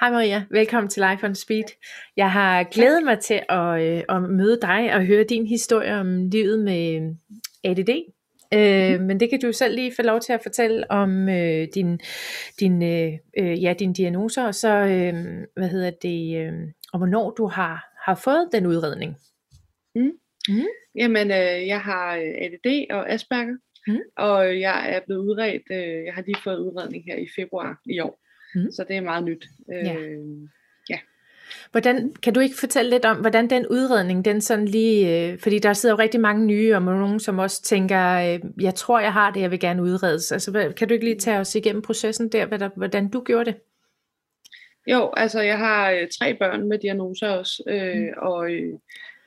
Hej Maria, velkommen til Life on Speed. Jeg har glædet mig til at møde dig og høre din historie om livet med ADD. Men det kan du selv lige få lov til at fortælle om dine diagnoser, og så og hvornår du har fået den udredning. Jamen, jeg har ADD og Asperger, og jeg er blevet udredt. Jeg har lige fået udredning her i februar i år. Så det er meget nyt. Ja. Hvordan, kan du ikke fortælle lidt om, hvordan den udredning, den sådan lige, fordi der sidder jo rigtig mange nye, og nogen som også tænker, jeg tror jeg har det, jeg vil gerne udredes. Altså, kan du ikke lige tage os igennem processen der, hvordan du gjorde det? Jo, altså jeg har 3 børn med diagnoser også, og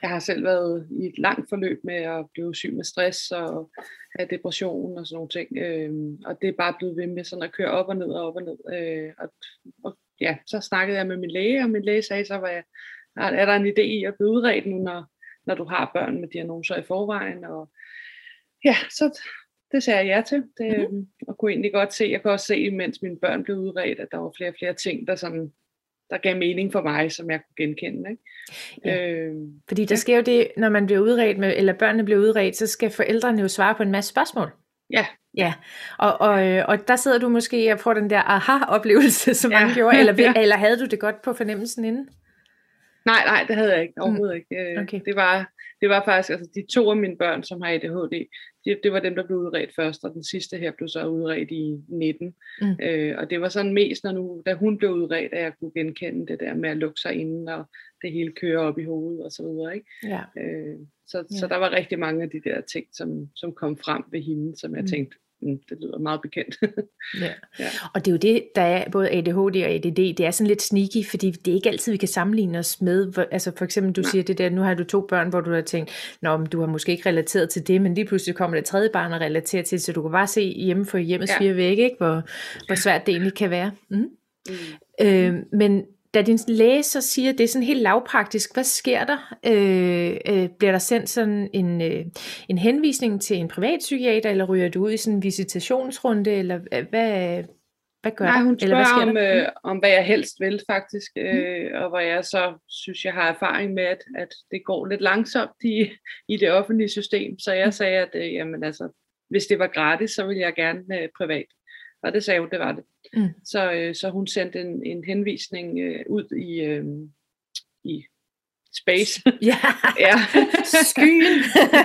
jeg har selv været i et langt forløb med at blive syg med stress og depression og sådan nogle ting. Og det er bare blevet ved med sådan at køre op og ned og op og ned. Og så snakkede jeg med min læge, og min læge sagde så, er der en idé i at blive udredt nu, når du har børn med diagnoser i forvejen? Og ja, så det sagde jeg ja til. Og kunne egentlig godt se, jeg kunne også se, mens mine børn blev udredt, at der var flere og flere ting, der sådan... der gav mening for mig, som jeg kunne genkende. Ikke? Ja. Fordi der sker jo det, når man bliver udredt med, eller børnene bliver udredt, så skal forældrene jo svare på en masse spørgsmål. Ja. Ja. Og der sidder du måske og får den der aha-oplevelse, som mange gjorde, eller havde du det godt på fornemmelsen inden? Nej, det havde jeg ikke. Overhovedet ikke. Okay. Det var faktisk, altså de 2 af mine børn, som har ADHD, det var dem, der blev udredt først, og den sidste her blev så udredt i 19. Og det var sådan mest, da hun blev udredt, at jeg kunne genkende det der med at lukke sig inden, og det hele kører op i hovedet og så videre. Ikke? Ja. Så der var rigtig mange af de der ting, som kom frem ved hende, som jeg tænkte, det lyder meget bekendt. Ja. Og det er jo det, der er både ADHD og ADD, det er sådan lidt sneaky, fordi det er ikke altid, vi kan sammenligne os med, altså for eksempel, du siger det der, nu har du 2 børn, hvor du har tænkt, men du har måske ikke relateret til det, men lige pludselig kommer det 3. barn og relaterer til det, så du kan bare se hjemme for hjemmets 4 vægge, ikke? Hvor svært det egentlig kan være. Men da din læge så siger, det er sådan helt lavpraktisk, hvad sker der? Bliver der sendt sådan en henvisning til en privatpsykiater, eller ryger du ud i sådan en visitationsrunde, eller hvad gør du? Nej, hun spørger eller om, hvad jeg helst vil faktisk, og hvor jeg så synes, jeg har erfaring med, at det går lidt langsomt i det offentlige system, så jeg sagde, at hvis det var gratis, så ville jeg gerne privat. Og det sagde hun, det var det. Så hun sendte en henvisning ud i space. Ja. Skyen.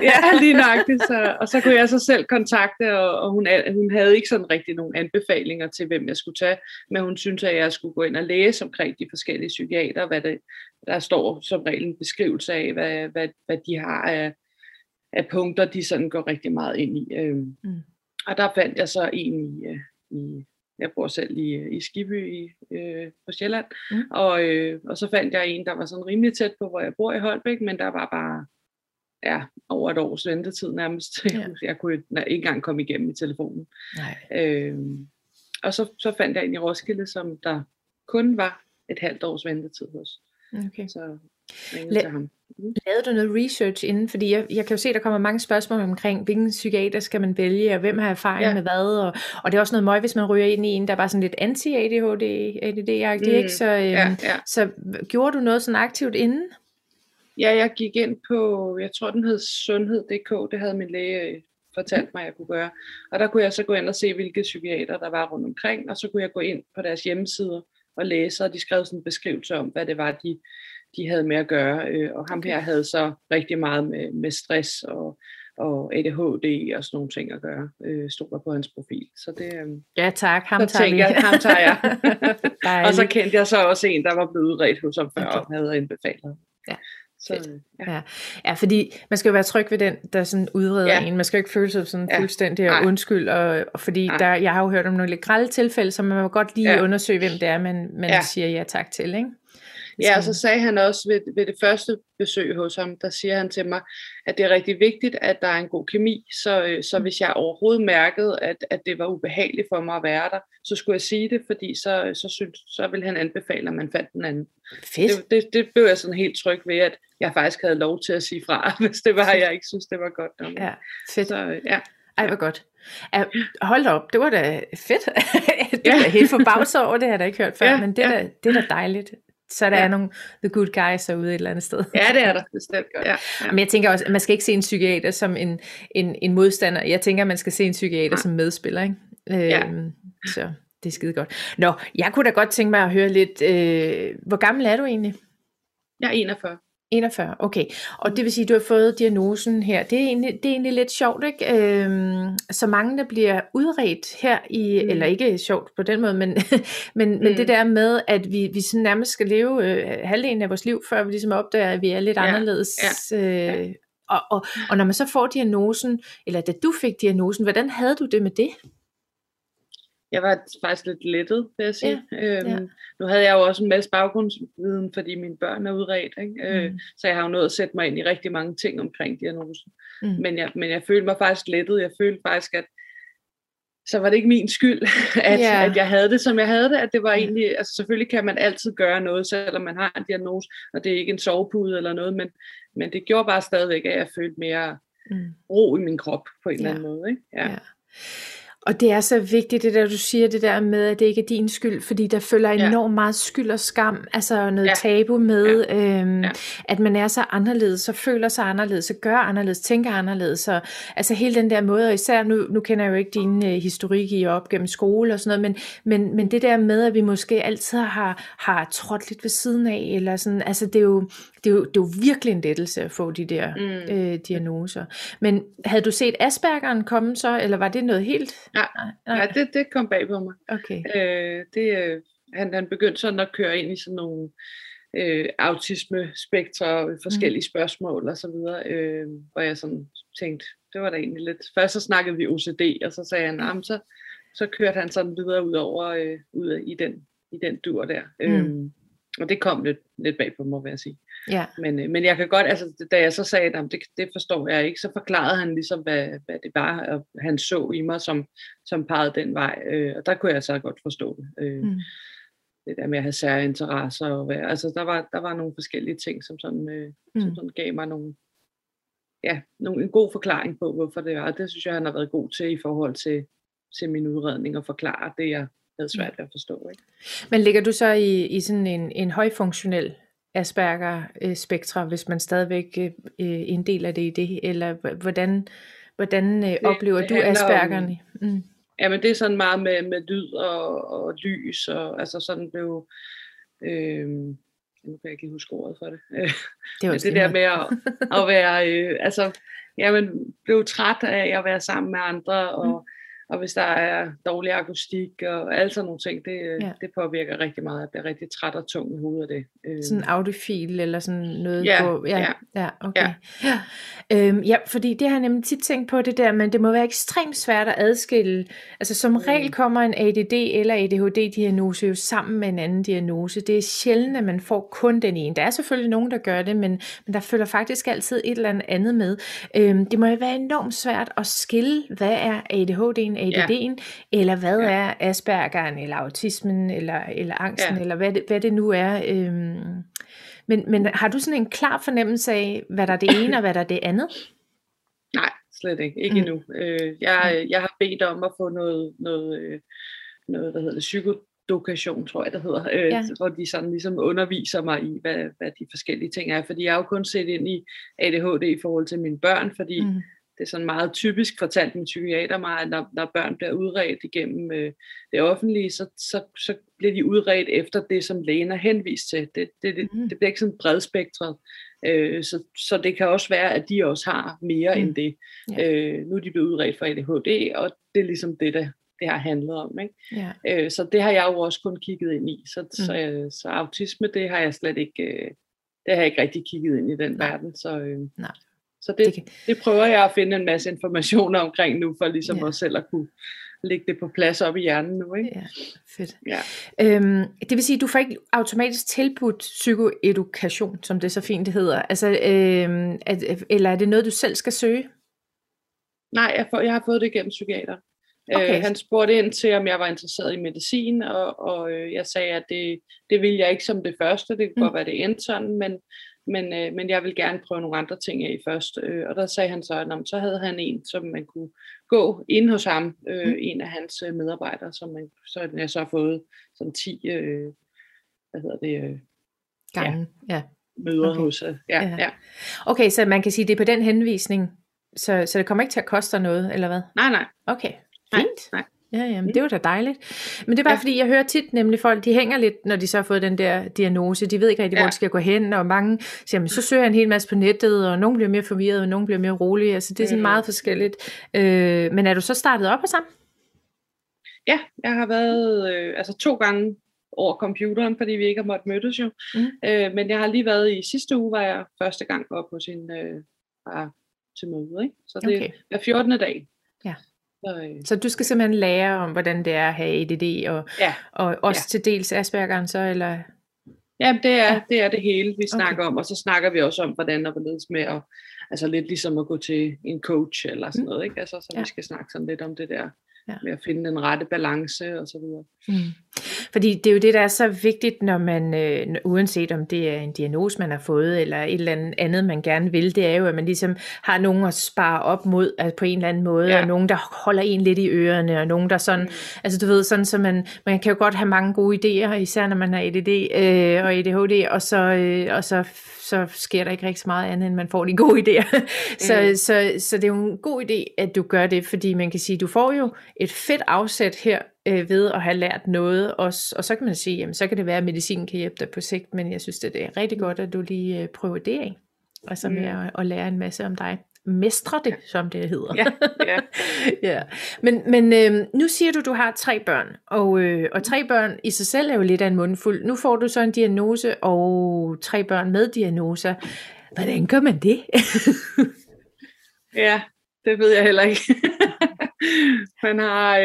Ja, lige nøjagtigt. Og så kunne jeg så selv kontakte, og hun havde ikke sådan rigtig nogen anbefalinger til, hvem jeg skulle tage, men hun syntes, at jeg skulle gå ind og læse omkring de forskellige psykiater, hvad der står som regel en beskrivelse af, hvad de har af punkter, de sådan går rigtig meget ind i. Og der fandt jeg så en i jeg bor selv i Skibby på Sjælland, og så fandt jeg en, der var sådan rimelig tæt på, hvor jeg bor i Holbæk, men der var bare over et års ventetid nærmest. Ja. Jeg kunne ikke engang komme igennem i telefonen. Nej. Og så fandt jeg en i Roskilde, som der kun var et halvt års ventetid hos. Okay. Så ringede til ham. Lavede du noget research inden? Fordi jeg kan jo se, der kommer mange spørgsmål omkring, hvilken psykiater skal man vælge, og hvem har erfaring med hvad, og det er også noget møg, hvis man ryger ind i en, der er bare sådan lidt anti-ADHD, ADD-agtig, ikke? Så gjorde du noget sådan aktivt inden? Ja, jeg gik ind på, jeg tror den hed sundhed.dk, det havde min læge fortalt mig, jeg kunne gøre, og der kunne jeg så gå ind og se, hvilke psykiater der var rundt omkring, og så kunne jeg gå ind på deres hjemmesider og læse, og de skrev sådan en beskrivelse om, hvad det var, de havde med at gøre, og ham her havde så rigtig meget med stress og ADHD og sådan nogle ting at gøre, stod der på hans profil. Så det, ja tak, ham tager vi. Ham tager jeg. Og så kendte jeg så også en, der var blevet udredt hos ham før, og havde anbefalet. Ja. Så, ja, fordi man skal jo være tryg ved den, der sådan udreder en. Man skal jo ikke føle sig sådan fuldstændig undskyld, og fordi jeg har jo hørt om nogle lidt grælde tilfælde, så man må godt lige undersøge, hvem det er, man siger ja tak til, ikke? Ja, og så sagde han også ved det første besøg hos ham, der siger han til mig, at det er rigtig vigtigt, at der er en god kemi, så hvis jeg overhovedet mærkede, at det var ubehageligt for mig at være der, så skulle jeg sige det, fordi så ville han anbefale, at man fandt den anden. Fedt. Det blev jeg sådan helt tryg ved, at jeg faktisk havde lov til at sige fra, hvis det var, jeg ikke synes, det var godt nok. Ja, fedt. Så, ja. Ej, hvor godt. Hold op, det var da fedt. Det var da helt forbavset over, det har jeg da ikke hørt før, men det er da dejligt. Så der er nogle the good guys derude et eller andet sted. Ja, det er der bestemt godt. Ja, ja. Men jeg tænker også, man skal ikke se en psykiater som en modstander. Jeg tænker, man skal se en psykiater som medspiller, ikke? Så det er skide godt. Nå, jeg kunne da godt tænke mig at høre lidt, hvor gammel er du egentlig? Jeg er 41. 41, okay. Og det vil sige, at du har fået diagnosen her. Det er egentlig lidt sjovt, ikke? Så mange, der bliver udredt her i, eller ikke sjovt på den måde, men det der med, at vi sådan nærmest skal leve halvdelen af vores liv, før vi ligesom opdager, at vi er lidt anderledes. Og når man så får diagnosen, eller da du fik diagnosen, hvordan havde du det med det? Jeg var faktisk lidt lettet, vil jeg sige. Nu havde jeg jo også en masse baggrundsviden, fordi mine børn er udredt, ikke? Så jeg har jo nået at sætte mig ind i rigtig mange ting omkring diagnosen. Men jeg følte mig faktisk lettet. Jeg følte faktisk, at så var det ikke min skyld, at jeg havde det, som jeg havde det. At det var egentlig, altså selvfølgelig kan man altid gøre noget, selvom man har en diagnose, og det er ikke en sovepude eller noget, men det gjorde bare stadigvæk, at jeg følte mere ro i min krop på en eller anden måde, ikke? Ja. Og det er så vigtigt, det der du siger, det der med, at det ikke er din skyld, fordi der følger enormt meget skyld og skam, altså noget tabu med, at man er så anderledes, så føler sig anderledes, så gør anderledes, tænker anderledes, så altså hele den der måde, og især nu kender jeg jo ikke din historik i op gennem skole og sådan noget, men det der med, at vi måske altid har trådt lidt ved siden af, eller sådan, altså det er jo virkelig en lettelse at få de der diagnoser. Men havde du set Aspergeren komme så, eller var det noget helt? Nej. Ja, det kom bag på mig. Okay. Han begyndte sådan at køre ind i sådan nogle autismespektre, forskellige spørgsmål og så videre, hvor jeg sådan tænkte, det var da egentlig lidt. Først så snakkede vi OCD, og så sagde han, så kørte han sådan videre ud i den dur der. Og det kom lidt bag på mig, vil jeg sige. Ja. Men jeg kan godt, altså da jeg så sagde, at det forstår jeg ikke, så forklarede han ligesom, hvad det var, og han så i mig, som pegede den vej, og der kunne jeg så godt forstå det. Det der med at have særinteresser, altså der var nogle forskellige ting, som sådan gav mig en god forklaring på, hvorfor det var, og det synes jeg, han har været god til i forhold til min udredning, og forklare det, jeg havde svært ved at forstå, ikke? Men ligger du så i sådan en højfunktionel Asperger-spektra, hvis man stadigvæk en del af det i det, eller hvordan oplever du Aspergerne? Jamen det er sådan meget med lyd og lys, og altså sådan blev, nu kan jeg ikke huske ordet for det. Det der med at være, blev træt af at være sammen med andre, og hvis der er dårlig akustik og alle sådan nogle ting, det påvirker rigtig meget, at jeg bliver rigtig træt og tung i hovedet af det. Sådan en audiofil eller sådan noget. Fordi det har jeg nemlig tit tænkt på det der, men det må være ekstremt svært at adskille. Altså som regel kommer en ADD eller ADHD-diagnose jo sammen med en anden diagnose. Det er sjældent, at man får kun den ene. Der er selvfølgelig nogen, der gør det, men der følger faktisk altid et eller andet med. Det må jo være enormt svært at skille, hvad er ADHD'en, ADD'en, eller hvad er Aspergeren, eller autismen, eller angsten, eller hvad det nu er. Men har du sådan en klar fornemmelse af, hvad der er det ene, og hvad der er det andet? Nej, slet ikke. Ikke endnu. Jeg har bedt om at få noget, hvad hedder det, psykoedukation, tror jeg, det hedder, hvor de sådan ligesom underviser mig i, hvad de forskellige ting er, fordi jeg har jo kun set ind i ADHD i forhold til mine børn, fordi det er sådan meget typisk fortalt min psykiater mig, at når børn bliver udredt igennem det offentlige, så bliver de udredt efter det, som lægen er henvist til. Det bliver ikke sådan bredspektret. Så det kan også være, at de også har mere end det. Nu er de blevet udredt for ADHD, og det er ligesom det, det har handlet om, ikke? Så det har jeg jo også kun kigget ind i. Så autisme, det har jeg slet ikke, det har jeg ikke rigtig kigget ind i den verden. Så det prøver jeg at finde en masse informationer omkring nu, for ligesom også selv at kunne lægge det på plads op i hjernen nu, ikke? Ja, fedt. Ja. Det vil sige, at du får ikke automatisk tilbudt psykoedukation, som det så fint hedder. Altså, eller er det noget, du selv skal søge? Nej, jeg har fået det gennem psykiater. Okay. Han spurgte ind til, om jeg var interesseret i medicin, og jeg sagde, at det ville jeg ikke som det første. Det kunne godt være, det endte sådan, men jeg vil gerne prøve nogle andre ting af først. Og der sagde han så, at så havde han en, som man kunne gå inde hos ham, en af hans medarbejdere, som man, så jeg så har fået sådan 10 gange. Ja. Møder okay. hos. Ja. Okay, så man kan sige, det er på den henvisning, så det kommer ikke til at koste noget, eller hvad? Nej. Okay, fint. Nej. Ja, jamen, det var da dejligt. Men det er bare fordi, jeg hører tit nemlig folk, de hænger lidt, når de så har fået den der diagnose. De ved ikke rigtig, hvor de skal gå hen, og mange siger, jamen, så søger jeg en hel masse på nettet, og nogen bliver mere forvirret, og nogen bliver mere rolige. Altså, det er sådan meget forskelligt. Men er du så startet op og sammen? Ja, jeg har været 2 gange over computeren, fordi vi ikke har måttet mødes jo. Men jeg har lige været i sidste uge, var jeg første gang op på sin far til møde, ikke? Så det er 14. dag. Ja. Så du skal simpelthen lære om, hvordan det er at have ADD, og også til dels Aspergeren så, eller? Ja, det er det hele, vi snakker om, og så snakker vi også om, hvordan og hvorledes med at, altså lidt ligesom at gå til en coach, eller sådan noget, ikke? Altså, så vi skal snakke sådan lidt om det der, med at finde den rette balance, og så videre. Fordi det er jo det, der er så vigtigt, når man, uanset om det er en diagnose, man har fået, eller et eller andet, man gerne vil, det er jo, at man ligesom har nogen at spare op mod, altså på en eller anden måde, og nogen, der holder en lidt i ørerne, og nogen, der sådan, altså du ved, sådan, så man kan jo godt have mange gode idéer, især når man har ADD og ADHD, og så sker der ikke rigtig så meget andet, end man får de gode idéer. Så det er jo en god idé, at du gør det, fordi man kan sige, du får jo et fedt afsæt her, ved at have lært noget også, og så kan man sige, jamen, så kan det være, at medicinen kan hjælpe dig på sigt, men jeg synes, det er rigtig godt, at du lige prøver det af, og så med at lære en masse om dig. Mestre det, som det hedder. Ja. Men nu siger du har 3 børn, og 3 børn i sig selv er jo lidt af en mundfuld. Nu får du så en diagnose, og 3 børn med diagnoser. Hvordan gør man det? Ja, det ved jeg heller ikke. Man har...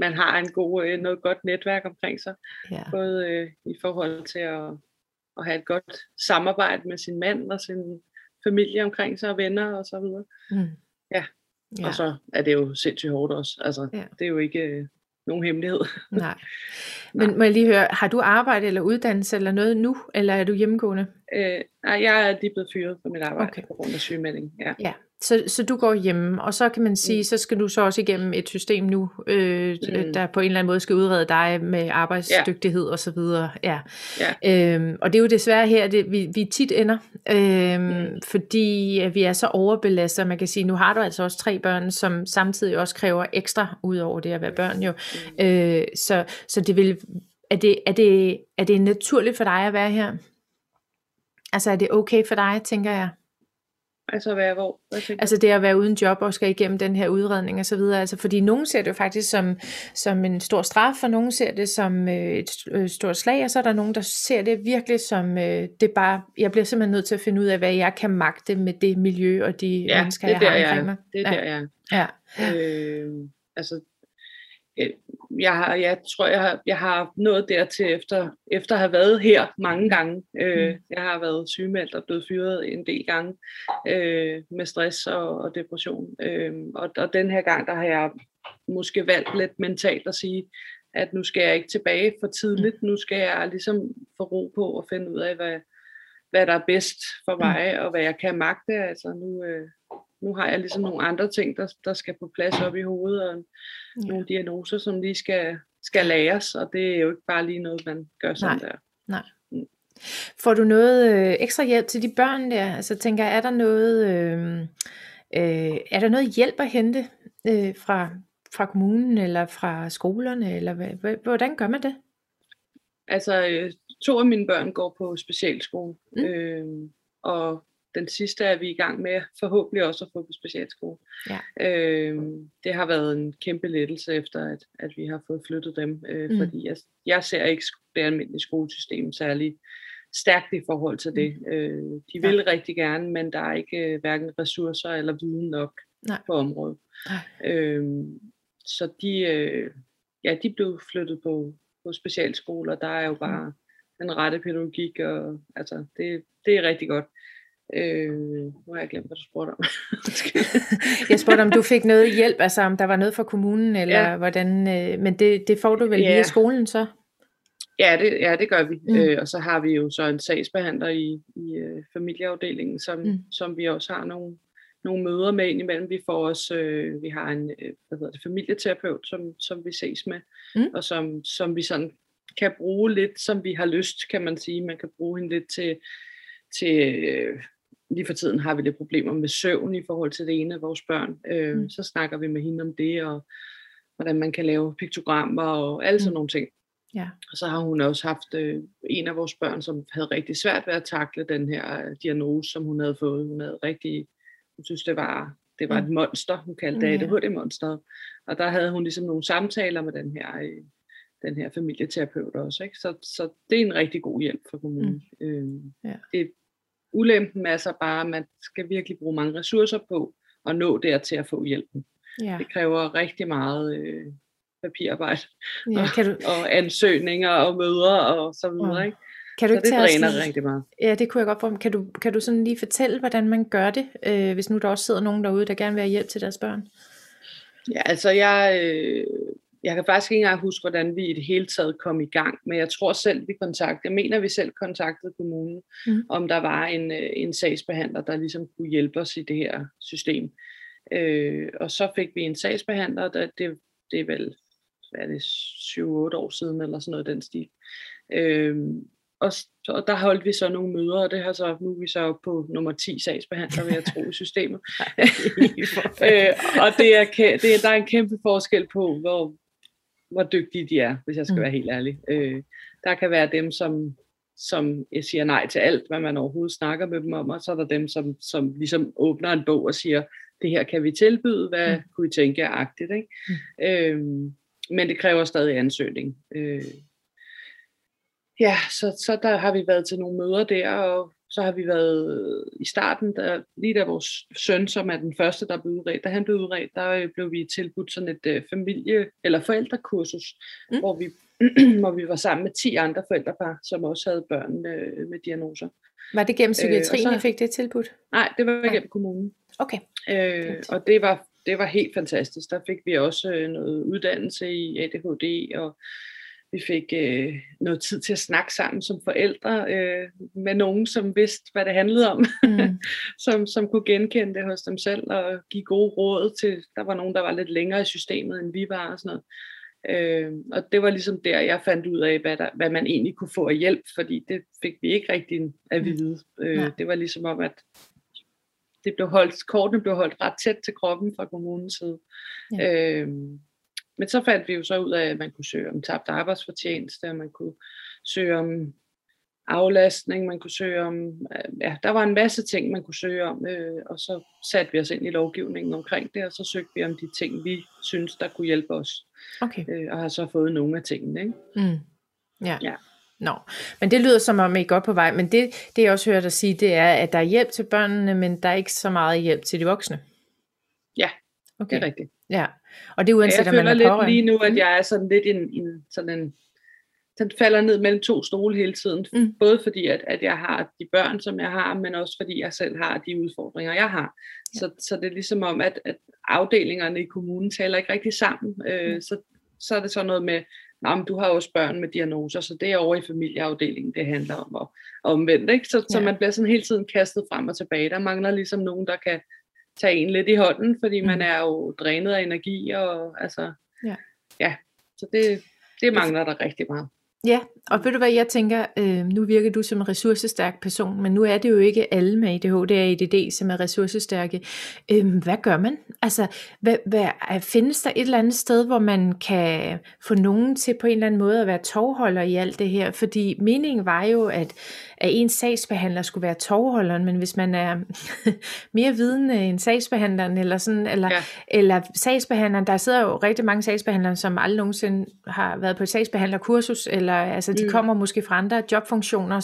man har en god, noget godt netværk omkring sig, både i forhold til at have et godt samarbejde med sin mand og sin familie omkring sig og venner og så videre. Og så er det jo sindssygt hårdt også. Altså, det er jo ikke nogen hemmelighed. Nej. Men må jeg lige høre, har du arbejde eller uddannelse eller noget nu, eller er du hjemmegående? Nej, jeg er lige blevet fyret fra mit arbejde på grund af sygemelding. Ja. Så du går hjemme, og så kan man sige, så skal du så også igennem et system nu, der på en eller anden måde skal udrede dig med arbejdsdygtighed og så videre. Og det er jo desværre her, vi tit ender, fordi vi er så overbelastet. Man kan sige, nu har du altså også 3 børn, som samtidig også kræver ekstra, ud over det at være børn jo. Så det vil, er det naturligt for dig at være her? Altså er det okay for dig, tænker jeg? Altså at være hvor? Altså det at være uden job og skal igennem den her udredning og så videre. Altså fordi nogen ser det jo faktisk som en stor straf, og nogen ser det som et stort slag, og så er der nogen, der ser det virkelig som det bare. Jeg bliver simpelthen nødt til at finde ud af, hvad jeg kan magte med det miljø og de mennesker, jeg har omkring mig. Det er der, jeg er. Jeg tror, jeg har nået dertil efter at have været her mange gange. Jeg har været sygemeldt og blevet fyret en del gange med stress og depression. Og den her gang, der har jeg måske valgt lidt mentalt at sige, at nu skal jeg ikke tilbage for tidligt. Nu skal jeg ligesom få ro på og finde ud af, hvad der er bedst for mig og hvad jeg kan magte. Altså nu har jeg ligesom nogle andre ting, der skal på plads op i hovedet, og nogle diagnoser, som lige skal læres, og det er jo ikke bare lige noget, man gør sådan der. Nej. Får du noget ekstra hjælp til de børn der? Altså tænker jeg, er der noget hjælp at hente fra kommunen, eller fra skolerne, eller hvordan gør man det? Altså 2 af mine børn går på specialskole, og den sidste er vi i gang med forhåbentlig også at få på specialskole. Det har været en kæmpe lettelse efter, at vi har fået flyttet dem, fordi jeg ser ikke det almindelige skolesystem særlig stærkt i forhold til det. De vil rigtig gerne, men der er ikke hverken ressourcer eller viden nok på området. Så de blev flyttet på specialskoler. Der er jo bare den rette pædagogik, og altså, det er rigtig godt. Nu har jeg glemt, hvad du spurgte om. Jeg spurgte, om du fik noget hjælp, altså om der var noget fra kommunen, eller hvordan, men det får du vel via skolen så? Ja, det gør vi. Og så har vi jo så en sagsbehandler i familieafdelingen, som vi også har nogle nogle møder med indimellem. Vi får også, vi har en familieterapeut, som vi ses med, og som vi sådan kan bruge lidt, som vi har lyst, kan man sige. Man kan bruge hende lidt til lige for tiden har vi lidt problemer med søvn i forhold til det ene af vores børn. Så snakker vi med hende om det, og hvordan man kan lave piktogrammer og alle sådan nogle ting. Ja. Og så har hun også haft en af vores børn, som havde rigtig svært ved at takle den her diagnose, som hun havde fået. Hun havde rigtig, hun synes det var et monster, hun kaldte det ADHD-monster. Og der havde hun ligesom nogle samtaler med den her familieterapeut også, ikke? Så det er en rigtig god hjælp for kommunen. Ulempen er så bare, at man skal virkelig bruge mange ressourcer på at nå der til at få hjælpen. Ja. Det kræver rigtig meget papirarbejde og ansøgninger og møder og så videre. Ja. Ikke? Kan du så ikke det dræner sådan, rigtig meget. Ja, det kunne jeg godt forstå. Kan du sådan lige fortælle, hvordan man gør det, hvis nu der også sidder nogen derude, der gerne vil have hjælp til deres børn? Ja, altså jeg kan faktisk ikke engang huske, hvordan vi i det hele taget kom i gang, men jeg tror selv, vi kontaktede kommunen, om der var en sagsbehandler, der ligesom kunne hjælpe os i det her system. Og så fik vi en sagsbehandler, det er vel 7-8 år siden, eller sådan noget den stil. Og der holdt vi så nogle møder, og det har så, nu er vi så på nummer 10 sagsbehandler, vil jeg tro, i systemet. Og der er en kæmpe forskel på, hvor dygtige de er, hvis jeg skal være helt ærlig. Der kan være dem, som jeg siger nej til alt, hvad man overhovedet snakker med dem om, og så er der dem, som ligesom åbner en bog og siger, det her kan vi tilbyde, hvad kunne I tænke er agtigt, ikke? Men det kræver stadig ansøgning. Så der har vi været til nogle møder der, og så har vi været i starten, lige da vores søn, som er den første, der blev udredt, da han blev udredt, der blev vi tilbudt sådan et familie- eller forældrekursus, hvor vi var sammen med 10 andre forældrepar, som også havde børn med diagnoser. Var det gennem psykiatrien, I fik det tilbudt? Nej, det var gennem kommunen. Okay. Og det var helt fantastisk. Der fik vi også noget uddannelse i ADHD, og vi fik noget tid til at snakke sammen som forældre med nogen, som vidste, hvad det handlede om, som kunne genkende det hos dem selv og give gode råd til. Der var nogen, der var lidt længere i systemet, end vi var og sådan noget. Og det var ligesom der, jeg fandt ud af, hvad man egentlig kunne få af hjælp, fordi det fik vi ikke rigtig at vide. Det var ligesom om, at kortene blev holdt ret tæt til kroppen fra kommunens side. Ja. Men så fandt vi jo så ud af, at man kunne søge om tabt arbejdsfortjeneste, man kunne søge om aflastning, man kunne søge om, der var en masse ting, man kunne søge om, og så satte vi os ind i lovgivningen omkring det, og så søgte vi om de ting, vi synes, der kunne hjælpe os, og har så fået nogle af tingene, ikke? Ja. Nå, men det lyder som om I er godt på vej, men det jeg også hører dig sige, det er, at der er hjælp til børnene, men der er ikke så meget hjælp til de voksne. Ja, okay. Det er rigtigt. Ja, og det er uanset, at man er pårørende. Jeg føler lidt lige nu, at jeg er sådan lidt den falder ned mellem to stole hele tiden. Både fordi, at jeg har de børn, som jeg har, men også fordi jeg selv har de udfordringer, jeg har. Ja. Så det er ligesom om, at afdelingerne i kommunen taler ikke rigtig sammen. Så er det sådan noget med, du har også børn med diagnoser, så det er over i familieafdelingen, det handler om og omvendt. Ikke? Så man bliver sådan hele tiden kastet frem og tilbage. Der mangler ligesom nogen, der kan tage en lidt i hånden, fordi man er jo drænet af energi, og altså, så det mangler der rigtig meget. Ja, og ved du hvad, jeg tænker, nu virker du som en ressourcestærk person, men nu er det jo ikke alle med ADHD og ADD, som er ressourcestærke. Hvad gør man? Altså, findes der et eller andet sted, hvor man kan få nogen til på en eller anden måde at være tovholder i alt det her? Fordi meningen var jo, at en sagsbehandler skulle være tovholderen, men hvis man er mere vidende end sagsbehandleren, eller sagsbehandleren, der sidder jo rigtig mange sagsbehandlere, som aldrig nogensinde har været på et sagsbehandlerkursus, eller altså de kommer måske fra andre jobfunktioner,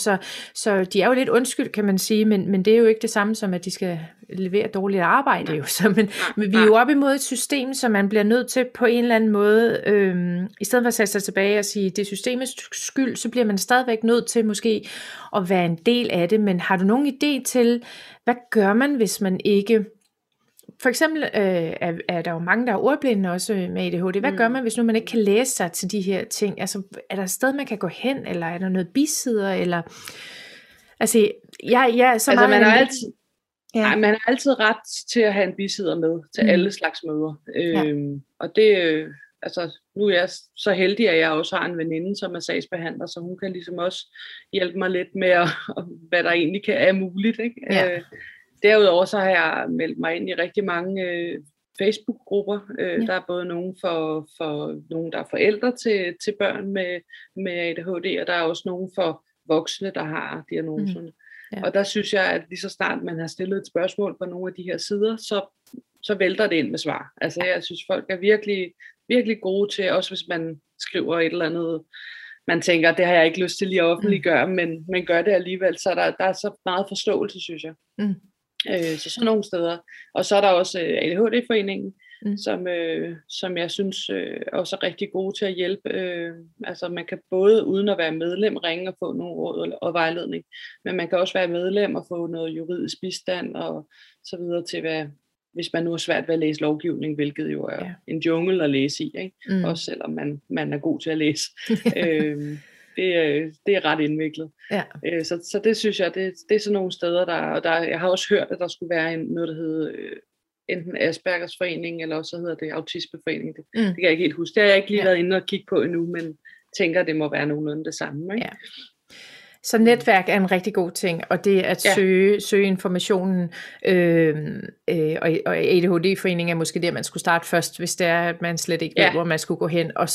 så de er jo lidt undskyld, kan man sige, men det er jo ikke det samme som, at de skal levere dårligt arbejde jo. Så, men vi er jo op imod et system, som man bliver nødt til på en eller anden måde, i stedet for at sætte sig tilbage og sige, det er systemets skyld, så bliver man stadigvæk nødt til måske at være en del af det. Men har du nogen idé til, hvad gør man, hvis man ikke... For eksempel er der jo mange, der er ordblinde også med ADHD. Hvad gør man, hvis nu man ikke kan læse sig til de her ting? Altså, er der et sted, man kan gå hen, eller er der noget bisider, eller... Altså, jeg er så altså, meget... Man har altid... Nej, man har altid ret til at have en bisidder med til alle slags møder. Og det, altså, nu er jeg så heldig, at jeg også har en veninde, som er sagsbehandler, så hun kan ligesom også hjælpe mig lidt med, hvad der egentlig er muligt. Ikke? Ja. Derudover så har jeg meldt mig ind i rigtig mange Facebook-grupper. Der er både nogen for nogen, der er forældre til børn med ADHD, og der er også nogen for voksne, der har diagnoserne. Ja. Og der synes jeg, at lige så snart man har stillet et spørgsmål på nogle af de her sider, så vælter det ind med svar. Altså jeg synes, folk er virkelig, virkelig gode til, også hvis man skriver et eller andet, man tænker, det har jeg ikke lyst til lige at offentliggøre, men man gør det alligevel, så der er så meget forståelse, synes jeg. Så sådan nogle steder. Og så er der også ADHD-foreningen, som jeg synes også er rigtig gode til at hjælpe. Altså man kan både uden at være medlem ringe og få nogle råd og vejledning, men man kan også være medlem og få noget juridisk bistand og så videre til, hvad, hvis man nu er svært ved at læse lovgivning, hvilket jo er en jungle at læse i, ikke? Også selvom man er god til at læse. Det er ret indviklet. Ja. Så det synes jeg, det er sådan nogle steder, der jeg har også hørt, at der skulle være noget, der hedder enten Aspergersforening, eller også hedder det Autismeforening. Det kan jeg ikke helt huske. Det har jeg ikke lige været inde og kigge på endnu, men tænker, det må være nogenlunde det samme. Ikke? Ja. Så netværk er en rigtig god ting, og det at søge informationen, og ADHD-foreningen er måske der, man skulle starte først, hvis det er, at man slet ikke ved, hvor man skulle gå hen, og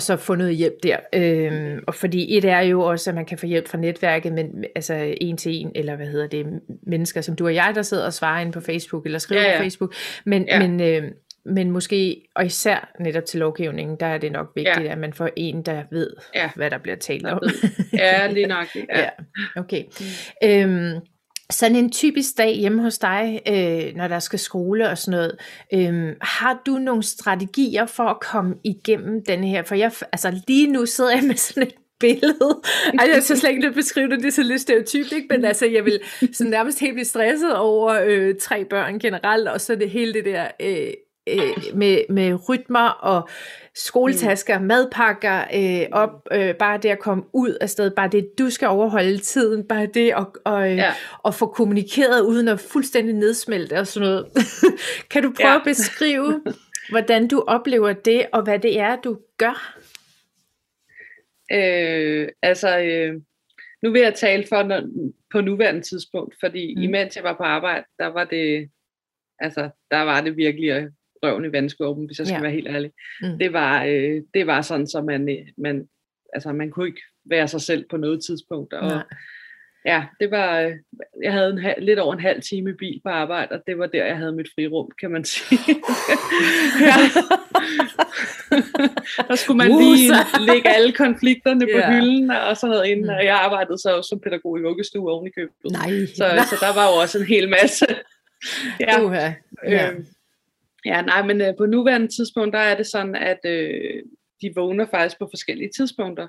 så få noget hjælp der. Og fordi et er jo også, at man kan få hjælp fra netværket, men altså en til en, eller hvad hedder det, mennesker som du og jeg, der sidder og svarer inde på Facebook, eller skriver på Facebook, men måske, og især netop til lovgivningen, der er det nok vigtigt, at man får en, der ved, hvad der bliver talt om. Ja, lige nok. Ja. Okay. Sådan en typisk dag hjemme hos dig, når der skal skole og sådan noget, har du nogle strategier for at komme igennem den her? For jeg, altså lige nu sidder jeg med sådan et billede. Altså, jeg så slet ikke beskrive det, det er så lidt stereotypt, ikke? Men altså, jeg vil sådan nærmest helt blive stresset over 3 børn generelt, og så det hele det der... Med rytmer og skoletasker, madpakker, bare det at komme ud af sted, bare det, du skal overholde tiden, bare det at få kommunikeret uden at fuldstændig nedsmelte og sådan noget. Kan du prøve at beskrive, hvordan du oplever det, og hvad det er, du gør? Nu vil jeg tale på nuværende tidspunkt, fordi imens jeg var på arbejde, der var det virkelig røven i vandskåben, hvis jeg skal være helt ærlig. Det var sådan, så man kunne ikke være sig selv på noget tidspunkt. Og, det var, jeg havde lidt over en halv time i bil på arbejde, og det var der, jeg havde mit frirum, kan man sige. Der skulle man lige lægge alle konflikterne på hylden, og sådan noget inden. Og jeg arbejdede så også som pædagog i vuggestue oven i købet. Så der var jo også en hel masse... på nuværende tidspunkt, der er det sådan, at de vågner faktisk på forskellige tidspunkter.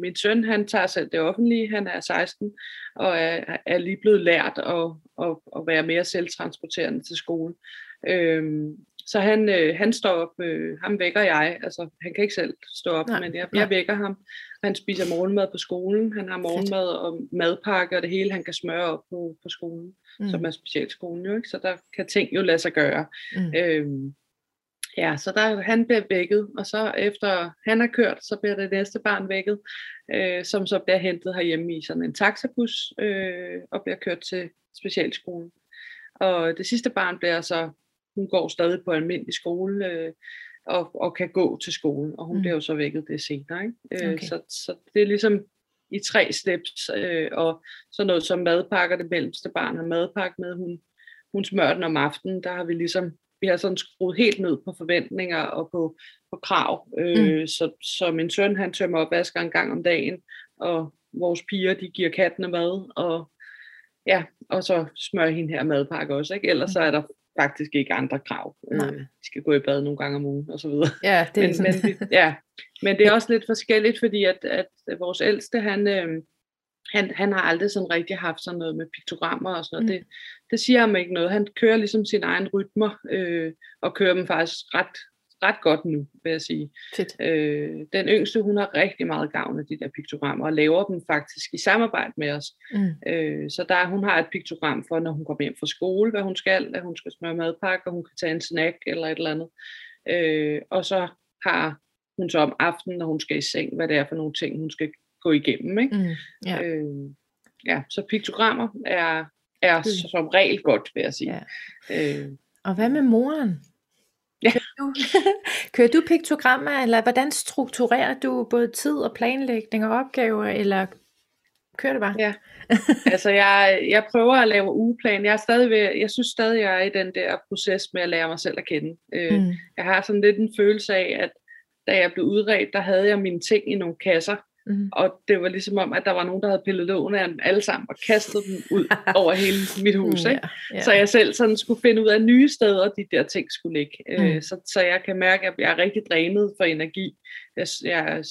Min søn, han tager selv det offentlige, han er 16, og er lige blevet lært at være mere selvtransporterende til skole. Så han står op, ham vækker jeg, altså han kan ikke selv stå op, men jeg vækker ham. Han spiser morgenmad på skolen, han har morgenmad og madpakke og det hele, han kan smøre op på skolen, som er specialskolen jo, ikke? Så der kan ting jo lade sig gøre. Så han bliver vækket, og så efter han er kørt, så bliver det næste barn vækket, som så bliver hentet herhjemme i sådan en taxabus og bliver kørt til specialskolen. Og det sidste barn bliver så... Hun går stadig på almindelig skole og kan gå til skolen, og hun bliver jo så vækket det senere. Ikke? Okay. Så det er ligesom i 3 steps, og sådan noget som madpakker, det mellemste barn har madpakke med, hun smører den om aftenen, der har vi ligesom, vi har sådan skruet helt ned på forventninger og på krav, så min søn han tømmer opvasker en gang om dagen, og vores piger de giver kattene mad, og så smører hende her madpakke også, ikke? Ellers så er der faktisk ikke andre krav. Vi skal gå i bad nogle gange om ugen, og så videre. Ja, det er men det er også lidt forskelligt, fordi at vores ældste, han har aldrig sådan rigtig haft sådan noget med piktogrammer og sådan noget. Det siger ham ikke noget. Han kører ligesom sine egne rytmer, og kører dem faktisk ret ret godt nu, vil jeg sige. Den yngste, hun har rigtig meget gavn af de der piktogrammer, og laver dem faktisk i samarbejde med os. Så der, hun har et piktogram for, når hun kommer hjem fra skole, hvad hun skal, at hun skal smøre madpakke, og hun kan tage en snack eller et eller andet. Og så har hun så om aftenen, når hun skal i seng, hvad det er for nogle ting, hun skal gå igennem. Ikke? Så piktogrammer er som regel godt, vil jeg sige. Ja. Og hvad med moren? Ja. Kører du piktogrammer, eller hvordan strukturerer du både tid og planlægning og opgaver, eller kører det bare? Ja. Altså jeg prøver at lave ugeplan. Jeg synes stadig, jeg er i den der proces med at lære mig selv at kende. Jeg har sådan lidt en følelse af, at da jeg blev udredt, der havde jeg mine ting i nogle kasser. Og det var ligesom om, at der var nogen, der havde pillet lån af dem alle sammen og kastet dem ud over hele mit hus, ikke? Så jeg selv sådan skulle finde ud af nye steder, de der ting skulle ligge. Så jeg kan mærke, at jeg er rigtig drænet for energi. Jeg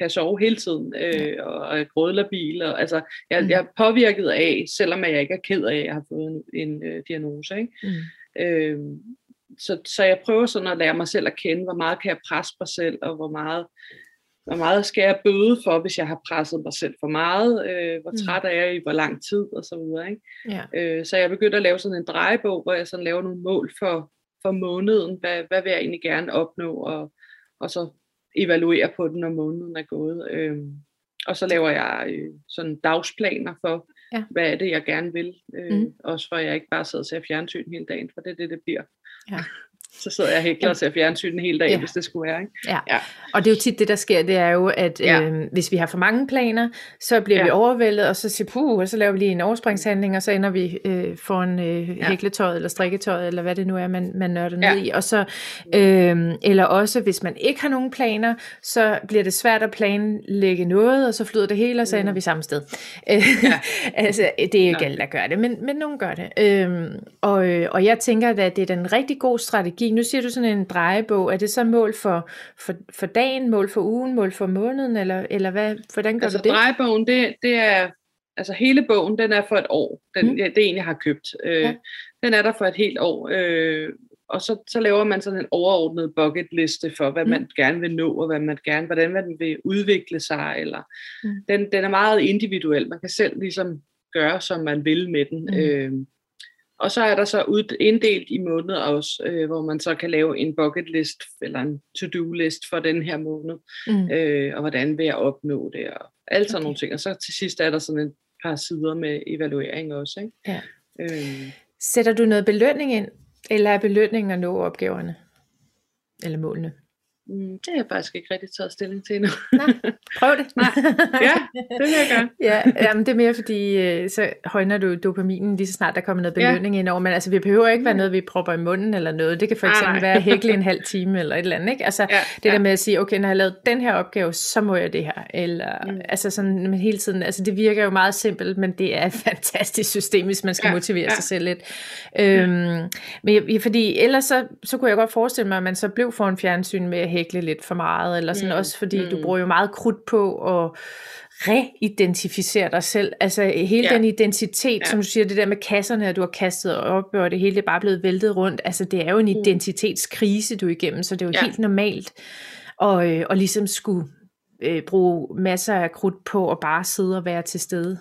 kan sove hele tiden, og jeg grødler bil, og altså jeg er påvirket af, selvom jeg ikke er ked af, at jeg har fået en diagnose, ikke? Så jeg prøver sådan at lære mig selv at kende, hvor meget kan jeg presse mig selv, og hvor meget skal jeg bøde for, hvis jeg har presset mig selv for meget? Hvor træt er jeg i hvor lang tid? Og så videre, ikke? Så jeg begyndte at lave sådan en drejebog, hvor jeg sådan laver nogle mål for måneden. Hvad vil jeg egentlig gerne opnå? Og så evaluere på den, når måneden er gået. Og så laver jeg sådan dagsplaner for, hvad er det, jeg gerne vil. Også for, at jeg ikke bare sidder og ser fjernsyn hele dagen, for det er det bliver. Ja. Så sidder jeg og hækler og ser fjernsyn hele dagen, hvis det skulle være. Ikke? Ja. Og det er jo tit det, der sker, det er jo, at hvis vi har for mange planer, så bliver vi overvældet, og så siger og så laver vi lige en overspringshandling, og så ender vi foran hækletøjet, eller strikketøjet, eller hvad det nu er, man nørder ned i. Og så, eller også, hvis man ikke har nogen planer, så bliver det svært at planlægge noget, og så flyder det hele, og så ender vi samme sted. Altså, det er ikke alle, der gør det, men nogen gør det. Og jeg tænker, at det er den rigtig god strategi. Nu siger du sådan en drejebog. Er det så mål for dagen, mål for ugen, mål for måneden, eller hvad? Hvordan gør du det? Drejebogen, det er, altså hele bogen, den er for et år. Det er en, jeg har købt. Den er der for et helt år. Og så laver man sådan en overordnet bucket liste for, hvad man gerne vil nå, og hvordan man vil udvikle sig. Eller. Den er meget individuel. Man kan selv ligesom gøre, som man vil med den. Og så er der så inddelt i måneder også, hvor man så kan lave en bucket list eller en to-do list for den her måned, og hvordan vil jeg opnå det, og alt sådan nogle ting. Og så til sidst er der sådan et par sider med evaluering også. Ikke? Ja. Sætter du noget belønning ind, eller er belønningen at nå opgaverne, eller målene? Det har jeg faktisk ikke rigtig taget stilling til endnu. Nej, prøv det. Nej. Ja, det vil jeg gøre. Jamen, det er mere fordi, så højner du dopaminen lige så snart der kommer noget belønning ind over. Men altså, vi behøver ikke være noget, vi propper i munden eller noget. Det kan for eksempel være hækle en halv time eller et eller andet. Ikke? Altså, det der med at sige, okay, når jeg har lavet den her opgave, så må jeg det her. Eller, altså sådan, men hele tiden, altså det virker jo meget simpelt, men det er et fantastisk system, hvis man skal motivere sig selv lidt. Men fordi ellers så kunne jeg godt forestille mig, at man så blev foran fjernsyn med hækle lidt for meget, eller sådan også fordi du bruger jo meget krudt på at reidentificere dig selv, altså hele den identitet, som du siger, det der med kasserne, at du har kastet op, og det hele er bare blevet væltet rundt, altså det er jo en identitetskrise, du er igennem, så det er jo helt normalt og ligesom skulle bruge masser af krudt på at bare sidde og være til stede.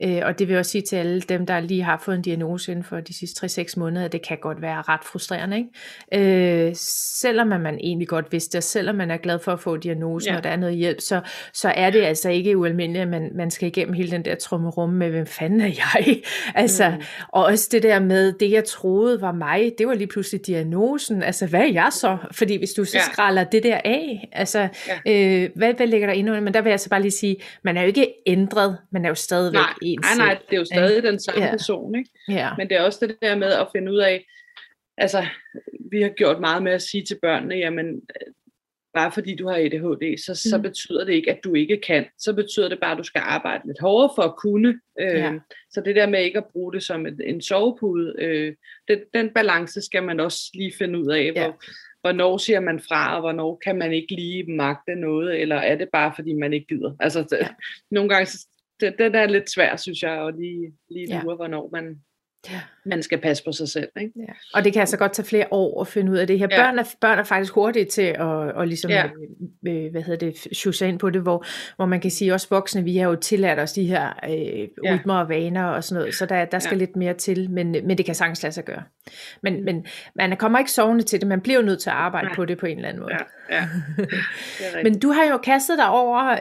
Og det vil jeg også sige til alle dem, der lige har fået en diagnose inden for de sidste 3-6 måneder, at det kan godt være ret frustrerende. Ikke? Selvom man egentlig godt vidste, og selvom man er glad for at få diagnosen, og der er noget hjælp, så er det altså ikke ualmindeligt, at man skal igennem hele den der trummerum med, hvem fanden er jeg? Altså, og også det der med, det jeg troede var mig, det var lige pludselig diagnosen. Altså, hvad er jeg så? Fordi hvis du så skræller det der af, altså... Hvad ligger der inde? Men der vil jeg så bare lige sige, man er jo ikke ændret, man er jo stadigvæk ens. Nej, det er jo stadig den samme person, ikke? Men det er også det der med at finde ud af, altså vi har gjort meget med at sige til børnene, jamen bare fordi du har ADHD, så betyder det ikke, at du ikke kan. Så betyder det bare, at du skal arbejde lidt hårdere for at kunne. Så det der med ikke at bruge det som en sovepude, den balance skal man også lige finde ud af, hvornår siger man fra, og hvornår kan man ikke lige magte noget, eller er det bare, fordi man ikke gider? Altså, nogle gange, den er lidt svær, synes jeg, at lige lure, hvornår man Ja. Man skal passe på sig selv, ikke? Ja. Og det kan altså godt tage flere år at finde ud af det her. Ja. Børn er faktisk hurtige til at ligesom, ja, sjuse ind på det, hvor man kan sige, også voksne, vi har jo tillært os de her rytmer og vaner og sådan noget, så der skal lidt mere til, men det kan sagtens lade sig gøre. Men man kommer ikke sovende til det, man bliver jo nødt til at arbejde på det på en eller anden måde. Ja. Ja. Det er men du har jo kastet dig over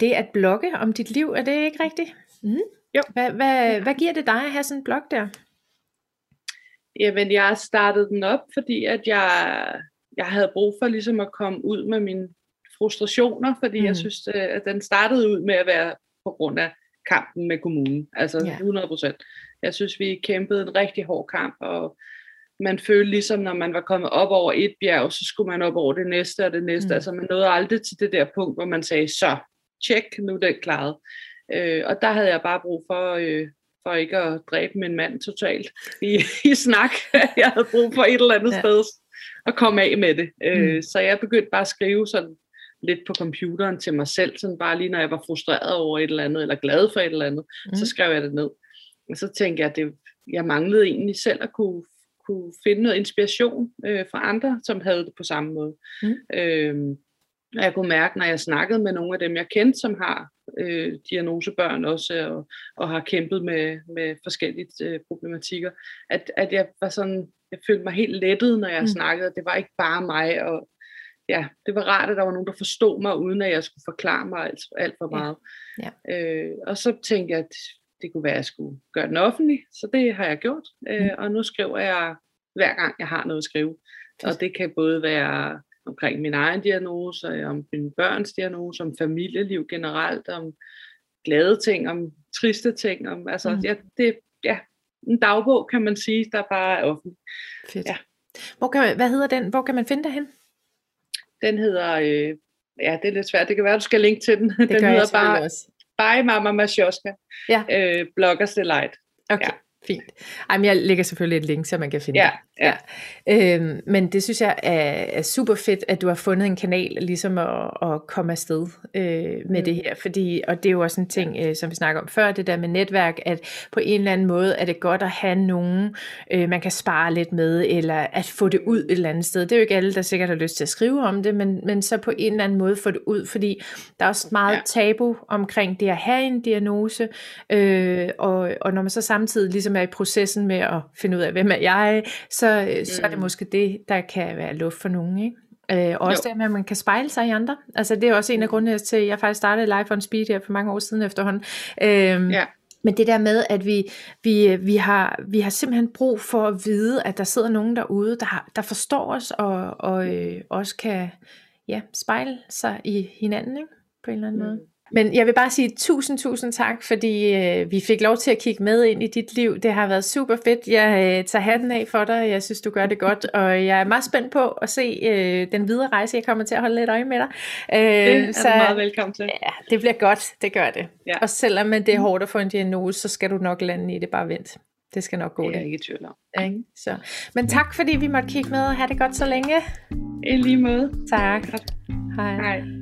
det at blogge om dit liv, er det ikke rigtigt? Mm. Jo. Hvad giver det dig at have sådan en blog der? Jamen, jeg startede den op, fordi at jeg havde brug for ligesom at komme ud med mine frustrationer, fordi jeg synes, at den startede ud med at være på grund af kampen med kommunen. Altså 100%. Jeg synes, vi kæmpede en rigtig hård kamp, og man følte ligesom, når man var kommet op over et bjerg, så skulle man op over det næste og det næste. Altså man nåede aldrig til det der punkt, hvor man sagde, så tjek, nu er det klaret. Og der havde jeg bare brug for ikke at dræbe min mand totalt i snak. Jeg havde brug for et eller andet sted at komme af med det. Så jeg begyndte bare at skrive sådan lidt på computeren til mig selv, sådan bare lige når jeg var frustreret over et eller andet, eller glad for et eller andet, så skrev jeg det ned. Og så tænkte jeg, at jeg manglede egentlig selv at kunne finde noget inspiration fra andre, som havde det på samme måde. Og jeg kunne mærke, når jeg snakkede med nogle af dem, jeg kendte, som har diagnosebørn også, og har kæmpet med forskellige problematikker, at jeg var sådan, jeg følte mig helt lettet, når jeg snakkede. Det var ikke bare mig, og ja, det var rart, at der var nogen, der forstod mig, uden at jeg skulle forklare mig alt for meget. Ja. Og så tænkte jeg, at det kunne være, at jeg skulle gøre den offentlig, så det har jeg gjort, og nu skriver jeg hver gang, jeg har noget at skrive, og det kan både være omkring min egen diagnose, om mine børns diagnose, om familieliv generelt, om glade ting, om triste ting, om altså en dagbog kan man sige, der bare er offentlig. Fedt. Ja. Hvad hedder den? Hvor kan man finde dig hen? Den hedder det er lidt svært. Det kan være du skal linke til den. Det den hedder bare Bye Mama Majoska. Ja. Bloggers Delight. Okay. Ja. Fint. Jamen, jeg lægger selvfølgelig et link, så man kan finde det. Ja. Men det synes jeg er super fedt, at du har fundet en kanal ligesom at komme afsted med det her. Fordi, og det er jo også en ting, som vi snakker om før, det der med netværk, at på en eller anden måde er det godt at have nogen, man kan spare lidt med, eller at få det ud et eller andet sted. Det er jo ikke alle, der sikkert har lyst til at skrive om det, men så på en eller anden måde få det ud, fordi der er også meget tabu omkring det at have en diagnose, og når man så samtidig ligesom er i processen med at finde ud af, hvem er jeg, så er det måske det, der kan være luft for nogen, ikke? Også det med, at man kan spejle sig i andre. Altså det er også en af grundene til, at jeg faktisk startede Life on Speed her for mange år siden efterhånden. Men det der med, at vi har simpelthen brug for at vide, at der sidder nogen derude, der forstår os, og også kan spejle sig i hinanden, ikke? På en eller anden måde. Men jeg vil bare sige tusind tak, fordi vi fik lov til at kigge med ind i dit liv. Det har været super fedt. Jeg tager hatten af for dig. Jeg synes, du gør det godt. Og jeg er meget spændt på at se den videre rejse. Jeg kommer til at holde lidt øje med dig. Det er så, meget velkommen til. Ja, det bliver godt. Det gør det. Ja. Og selvom det er hårdt at få en diagnose, så skal du nok lande i det. Bare vent. Det skal nok gå. Det er ikke i tvivl om. Så. Men tak, fordi vi måtte kigge med og have det godt så længe. I lige måde. Tak. Hej.